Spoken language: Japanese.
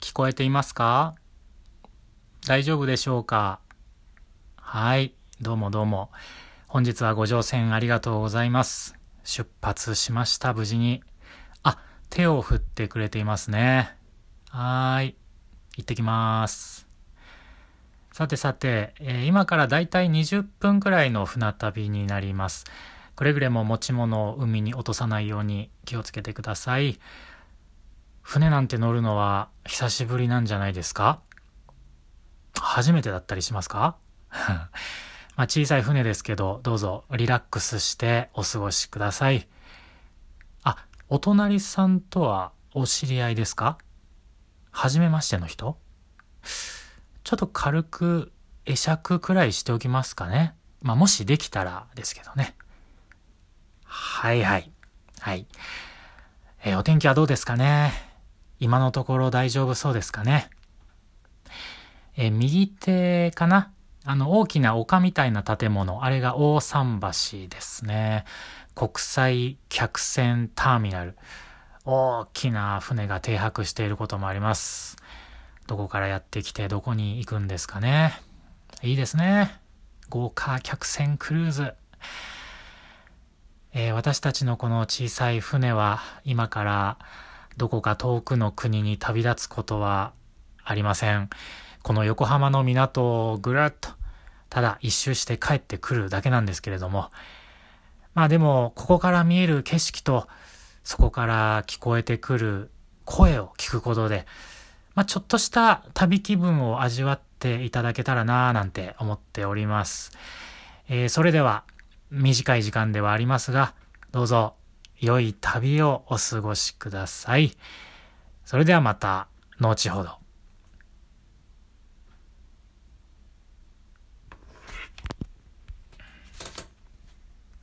聞こえていますか？大丈夫でしょうか？はい、どうも。本日はご乗船ありがとうございます。出発しました、無事に。手を振ってくれていますね。はい、行ってきます。さて、今からだいたい20分くらいの船旅になります。くれぐれも持ち物を海に落とさないように気をつけてください。船なんて乗るのは久しぶりなんじゃないですか？初めてだったりしますか？まあ小さい船ですけど、どうぞリラックスしてお過ごしください。お隣さんとはお知り合いですか？初めましての人？ちょっと軽く会釈くらいしておきますかね。まあもしできたらですけどね。はい。お天気はどうですかね。今のところ大丈夫そうですかね。右手かな、大きな丘みたいな建物、あれが大桟橋ですね。国際客船ターミナル。大きな船が停泊していることもあります。どこからやってきてどこに行くんですかね。いいですね、豪華客船クルーズ。私たちのこの小さい船は今からどこか遠くの国に旅立つことはありません。この横浜の港をぐるっとただ一周して帰ってくるだけなんですけれども、まあでもここから見える景色とそこから聞こえてくる声を聞くことで、まあちょっとした旅気分を味わっていただけたらなぁなんて思っております。それでは短い時間ではありますが、どうぞ良い旅をお過ごしください。それではまた後ほど。